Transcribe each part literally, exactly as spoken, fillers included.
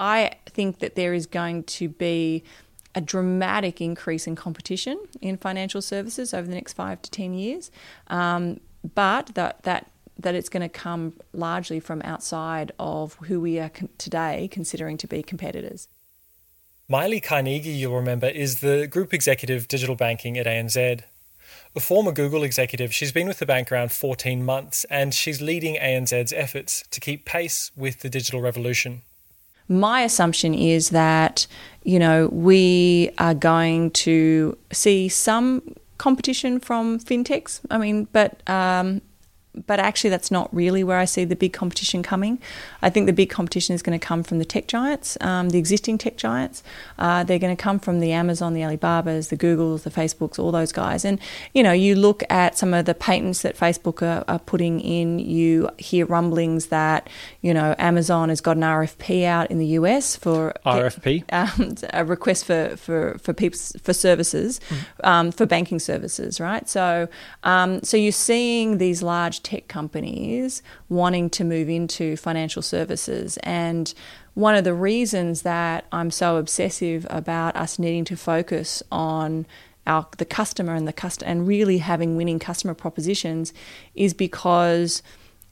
I think that there is going to be a dramatic increase in competition in financial services over the next five to ten years, um, but that that that it's going to come largely from outside of who we are con- today considering to be competitors. Maile Carnegie, you'll remember, is the Group Executive Digital Banking at A N Z. A former Google executive, she's been with the bank around fourteen months and she's leading A N Z's efforts to keep pace with the digital revolution. My assumption is that, you know, we are going to see some competition from fintechs. I mean, but... Um, But actually, that's not really where I see the big competition coming. I think the big competition is going to come from the tech giants, um, the existing tech giants. Uh, they're going to come from the Amazon, the Alibabas, the Googles, the Facebooks, all those guys. And, you know, you look at some of the patents that Facebook are, are putting in, you hear rumblings that, you know, Amazon has got an R F P out in the U S for... R F P? Um, a request for, for, for, people, for services, mm. um, for banking services, right? So, um, so you're seeing these large tech companies wanting to move into financial services. And one of the reasons that I'm so obsessive about us needing to focus on our the customer and the cust- and really having winning customer propositions is because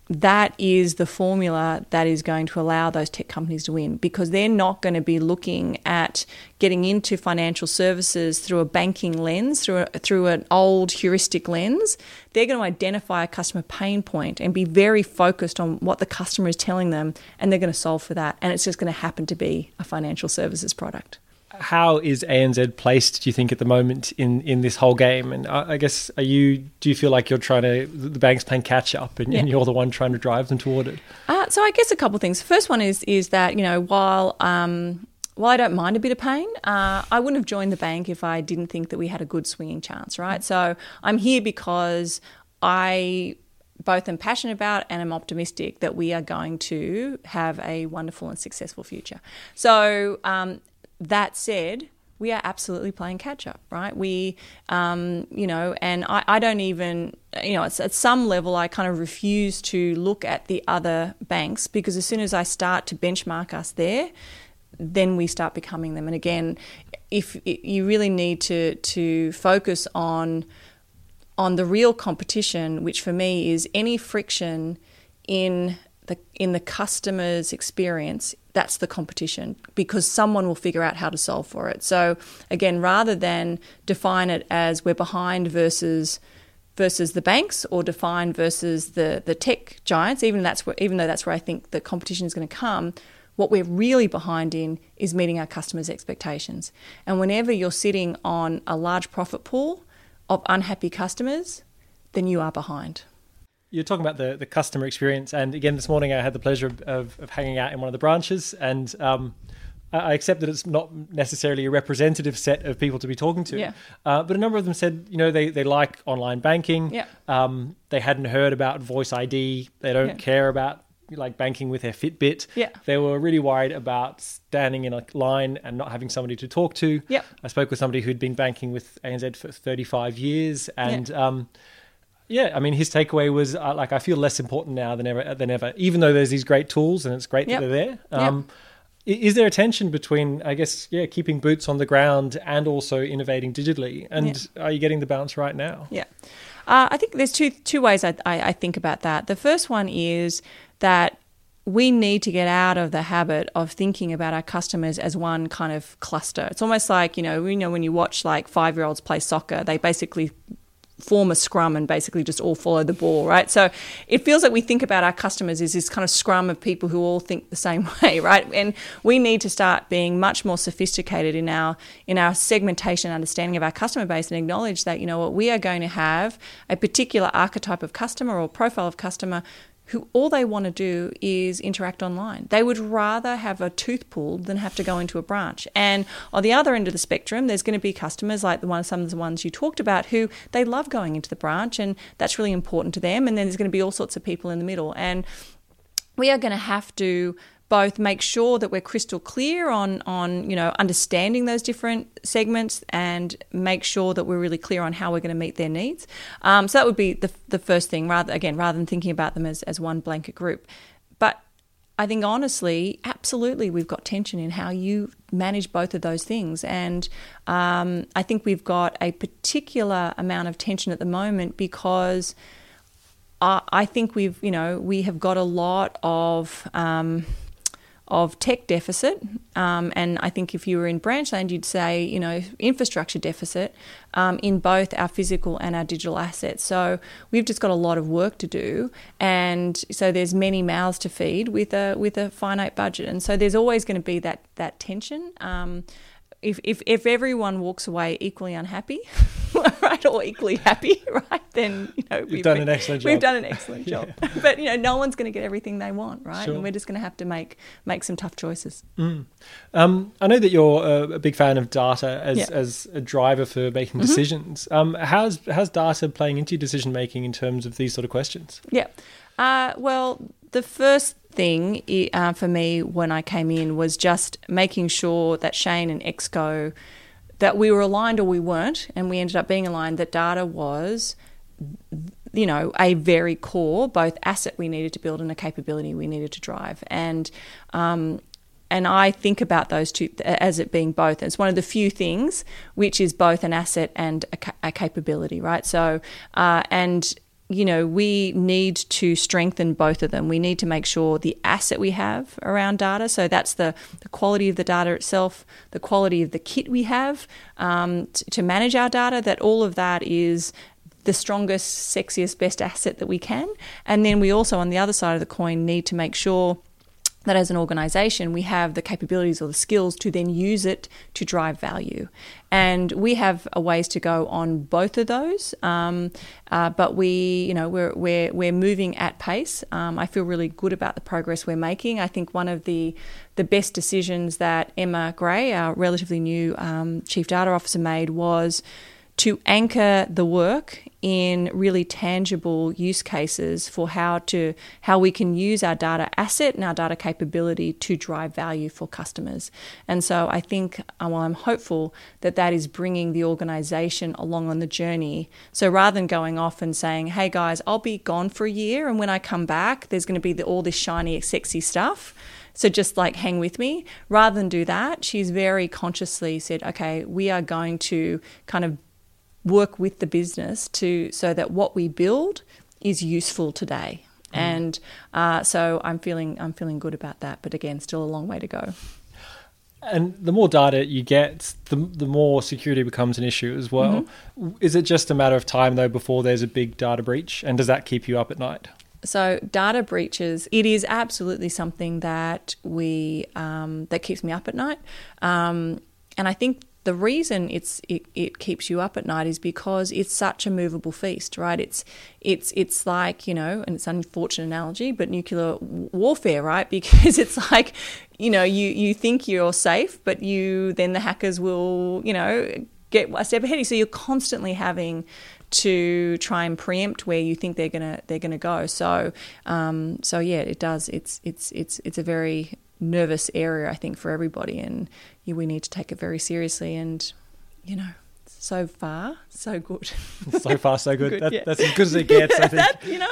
that is the formula that is going to allow those tech companies to win, because they're not going to be looking at getting into financial services through a banking lens, through a, through an old heuristic lens. They're going to identify a customer pain point and be very focused on what the customer is telling them, and they're going to solve for that. And it's just going to happen to be a financial services product. How is A N Z placed, do you think, at the moment in, in this whole game? And I, I guess, are you? Do you feel like you're trying to, the bank's playing catch up and, yeah. and you're the one trying to drive them toward it? Uh, so I guess a couple of things. First one is is that, you know, while... Um, Well, I don't mind a bit of pain. Uh, I wouldn't have joined the bank if I didn't think that we had a good swinging chance, right? So I'm here because I both am passionate about and I'm optimistic that we are going to have a wonderful and successful future. So um, that said, we are absolutely playing catch up, right? We, um, you know, and I, I don't even... You know, it's, at some level, I kind of refuse to look at the other banks, because as soon as I start to benchmark us there, then we start becoming them. And again, if you really need to to focus on on the real competition, which for me is any friction in the in the customer's experience, that's the competition, because someone will figure out how to solve for it. So again, rather than define it as we're behind versus versus the banks, or define versus the the tech giants, even that's where, even though that's where I think the competition is going to come, what we're really behind in is meeting our customers' expectations. And whenever you're sitting on a large profit pool of unhappy customers, then you are behind. You're talking about the, the customer experience. And again, this morning I had the pleasure of, of, of hanging out in one of the branches, and um, I accept that it's not necessarily a representative set of people to be talking to. Yeah. Uh, but a number of them said, you know, they, they like online banking. Yeah. Um, they hadn't heard about voice I D. They don't yeah. care about like banking with their Fitbit. Yeah. They were really worried about standing in a line and not having somebody to talk to. Yeah. I spoke with somebody who'd been banking with A N Z for thirty-five years, and yeah. um yeah, I mean, his takeaway was uh, like, I feel less important now than ever than ever, even though there's these great tools and it's great yep. that they're there. Um yep. Is there a tension between, I guess, yeah, keeping boots on the ground and also innovating digitally? And yep. are you getting the balance right now? Yeah. Uh, I think there's two two ways I, I, I think about that. The first one is that we need to get out of the habit of thinking about our customers as one kind of cluster. It's almost like, you know, we know when you watch like five-year-olds play soccer, they basically form a scrum and basically just all follow the ball, right? So it feels like we think about our customers as this kind of scrum of people who all think the same way, right? And we need to start being much more sophisticated in our in our segmentation, understanding of our customer base, and acknowledge that, you know what, we are going to have a particular archetype of customer or profile of customer who all they want to do is interact online. They would rather have a tooth pulled than have to go into a branch. And on the other end of the spectrum, there's going to be customers like the one, some of the ones you talked about, who they love going into the branch, and that's really important to them. And then there's going to be all sorts of people in the middle. And we are going to have to both make sure that we're crystal clear on, on, you know, understanding those different segments, and make sure that we're really clear on how we're going to meet their needs. Um, so that would be the the first thing, rather again, rather than thinking about them as, as one blanket group. But I think honestly, absolutely, we've got tension in how you manage both of those things. And um, I think we've got a particular amount of tension at the moment because I, I think we've, you know, we have got a lot of um, of tech deficit. Um, and I think if you were in Branchland, you'd say, you know, infrastructure deficit um, in both our physical and our digital assets. So we've just got a lot of work to do. And so there's many mouths to feed with a with a finite budget. And so there's always going to be that that tension. Um, if, if if everyone walks away equally unhappy, right, or equally happy, right, then, you know, You've we've done been, an excellent job. We've done an excellent job. Yeah. But, you know, no one's going to get everything they want, right? Sure. And we're just going to have to make make some tough choices. Mm. Um, I know that you're a, a big fan of data as, yeah. as a driver for making mm-hmm. decisions. Um, how's how's data playing into your decision making in terms of these sort of questions? Yeah. Uh, well, the first thing uh, for me when I came in was just making sure that Shane and Exco, that we were aligned or we weren't, and we ended up being aligned, that data was, you know, a very core, both asset we needed to build and a capability we needed to drive. And um, and I think about those two as it being both. It's one of the few things which is both an asset and a, ca- a capability, right? So, uh, and, you know, we need to strengthen both of them. We need to make sure the asset we have around data, so that's the, the quality of the data itself, the quality of the kit we have um, t- to manage our data, that all of that is the strongest, sexiest, best asset that we can. And then we also, on the other side of the coin, need to make sure that as an organisation we have the capabilities or the skills to then use it to drive value. And we have a ways to go on both of those, um, uh, but we, you know, we're we're we're moving at pace. Um, I feel really good about the progress we're making. I think one of the the best decisions that Emma Gray, our relatively new um, Chief Data Officer, made was to anchor the work in really tangible use cases for how to how we can use our data asset and our data capability to drive value for customers. And so I think, well, I'm hopeful that that is bringing the organisation along on the journey. So rather than going off and saying, hey guys, I'll be gone for a year and when I come back, there's going to be the, all this shiny, sexy stuff, so just like hang with me. Rather than do that, she's very consciously said, okay, we are going to kind of work with the business to so that what we build is useful today. Mm. And uh, so I'm feeling I'm feeling good about that, but again, still a long way to go. And the more data you get, the the more security becomes an issue as well. Mm-hmm. Is it just a matter of time though before there's a big data breach, and does that keep you up at night? So data breaches, it is absolutely something that we um, that keeps me up at night. Um, and I think the reason it's it, it keeps you up at night is because it's such a movable feast, right? It's it's it's like, you know, and it's an unfortunate analogy, but nuclear warfare, right? Because it's like, you know, you you think you're safe, but you then the hackers will, you know, get a step ahead. So you're constantly having to try and preempt where you think they're gonna they're gonna go. So um, so yeah, it does. It's it's it's it's a very nervous area, I think, for everybody, and you, we need to take it very seriously. And, you know, so far so good. So far so good, good that, yeah. That's as good as it gets, I think. That, you know,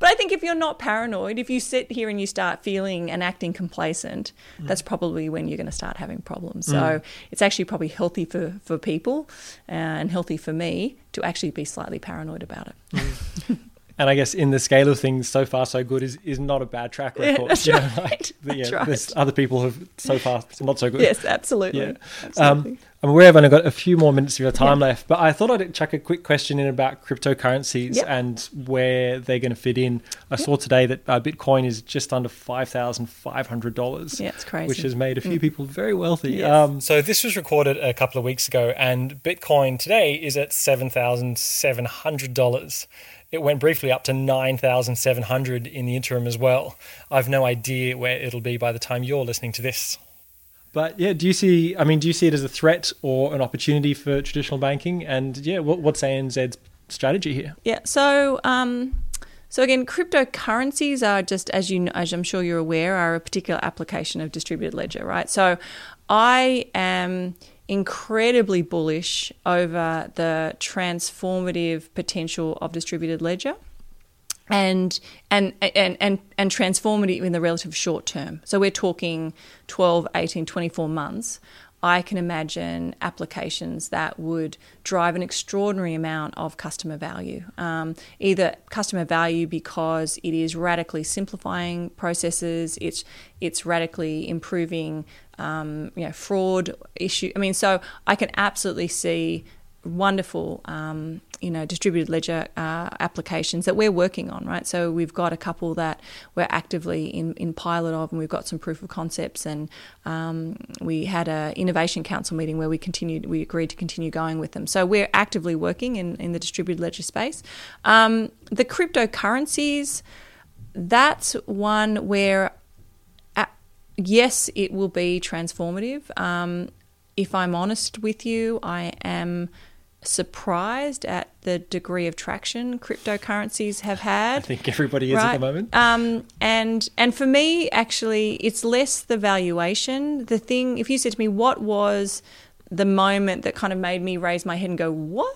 but I think if you're not paranoid, if you sit here and you start feeling and acting complacent, mm. that's probably when you're going to start having problems. So mm. it's actually probably healthy for for people uh, and healthy for me to actually be slightly paranoid about it. Mm. And I guess in the scale of things, so far so good is, is not a bad track record. Yeah, that's you know, right. Like, the, that's yeah, right. There's other people who have so far not so good. Yes, absolutely. Yeah. Absolutely. Um, I'm aware I've only got a few more minutes of your time yeah. left, but I thought I'd chuck a quick question in about cryptocurrencies yeah. and where they're going to fit in. I yeah. saw today that uh, Bitcoin is just under five thousand five hundred dollars. Yeah, it's crazy. Which has made a few mm. people very wealthy. Yes. Um, so this was recorded a couple of weeks ago, and Bitcoin today is at seven thousand seven hundred dollars. It went briefly up to nine thousand seven hundred dollars in the interim as well. I've no idea where it'll be by the time you're listening to this. But yeah, do you see, I mean, do you see it as a threat or an opportunity for traditional banking? And yeah, what, what's A N Z's strategy here? Yeah, so um, so again, cryptocurrencies are just, as you, as I'm sure you're aware, are a particular application of distributed ledger, right? So I am incredibly bullish over the transformative potential of distributed ledger. and and and and and transformative in the relative short term. So we're talking twelve, eighteen, twenty-four months. I can imagine applications that would drive an extraordinary amount of customer value. Um, either customer value because it is radically simplifying processes, it's it's radically improving um, you know, fraud issue. I mean, so I can absolutely see wonderful um, you know, distributed ledger uh, applications that we're working on, right? So we've got a couple that we're actively in, in pilot of, and we've got some proof of concepts, and um, we had a innovation council meeting where we continued, we agreed to continue going with them. So we're actively working in, in the distributed ledger space. Um, the cryptocurrencies, that's one where, uh, yes, it will be transformative. Um, if I'm honest with you, I am surprised at the degree of traction cryptocurrencies have had. I think everybody is, right, at the moment. Um, and and for me, actually, it's less the valuation. The thing, if you said to me, what was the moment that kind of made me raise my head and go, what?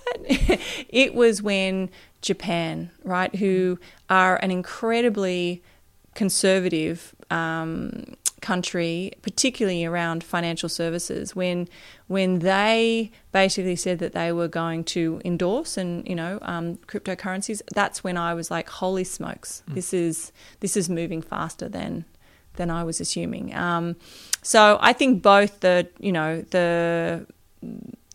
It was when Japan, right, who are an incredibly conservative um, country, particularly around financial services, when when they basically said that they were going to endorse and you know um, cryptocurrencies, that's when I was like, holy smokes, mm. this is this is moving faster than than I was assuming. Um, so I think both the you know the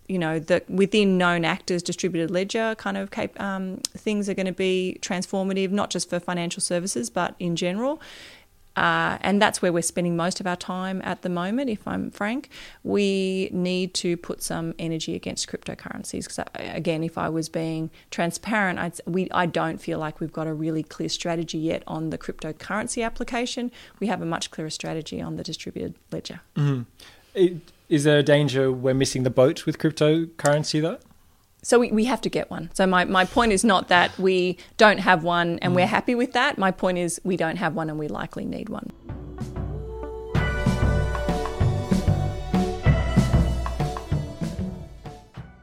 you know the within known actors, distributed ledger kind of cap- um, things are going to be transformative, not just for financial services but in general. Uh, and that's where we're spending most of our time at the moment, if I'm frank. We need to put some energy against cryptocurrencies because, again, if I was being transparent, I'd, we, I don't feel like we've got a really clear strategy yet on the cryptocurrency application. We have a much clearer strategy on the distributed ledger. Mm-hmm. It, is there a danger we're missing the boat with cryptocurrency, though? So we, we have to get one. So my, my point is not that we don't have one and we're happy with that. My point is we don't have one and we likely need one.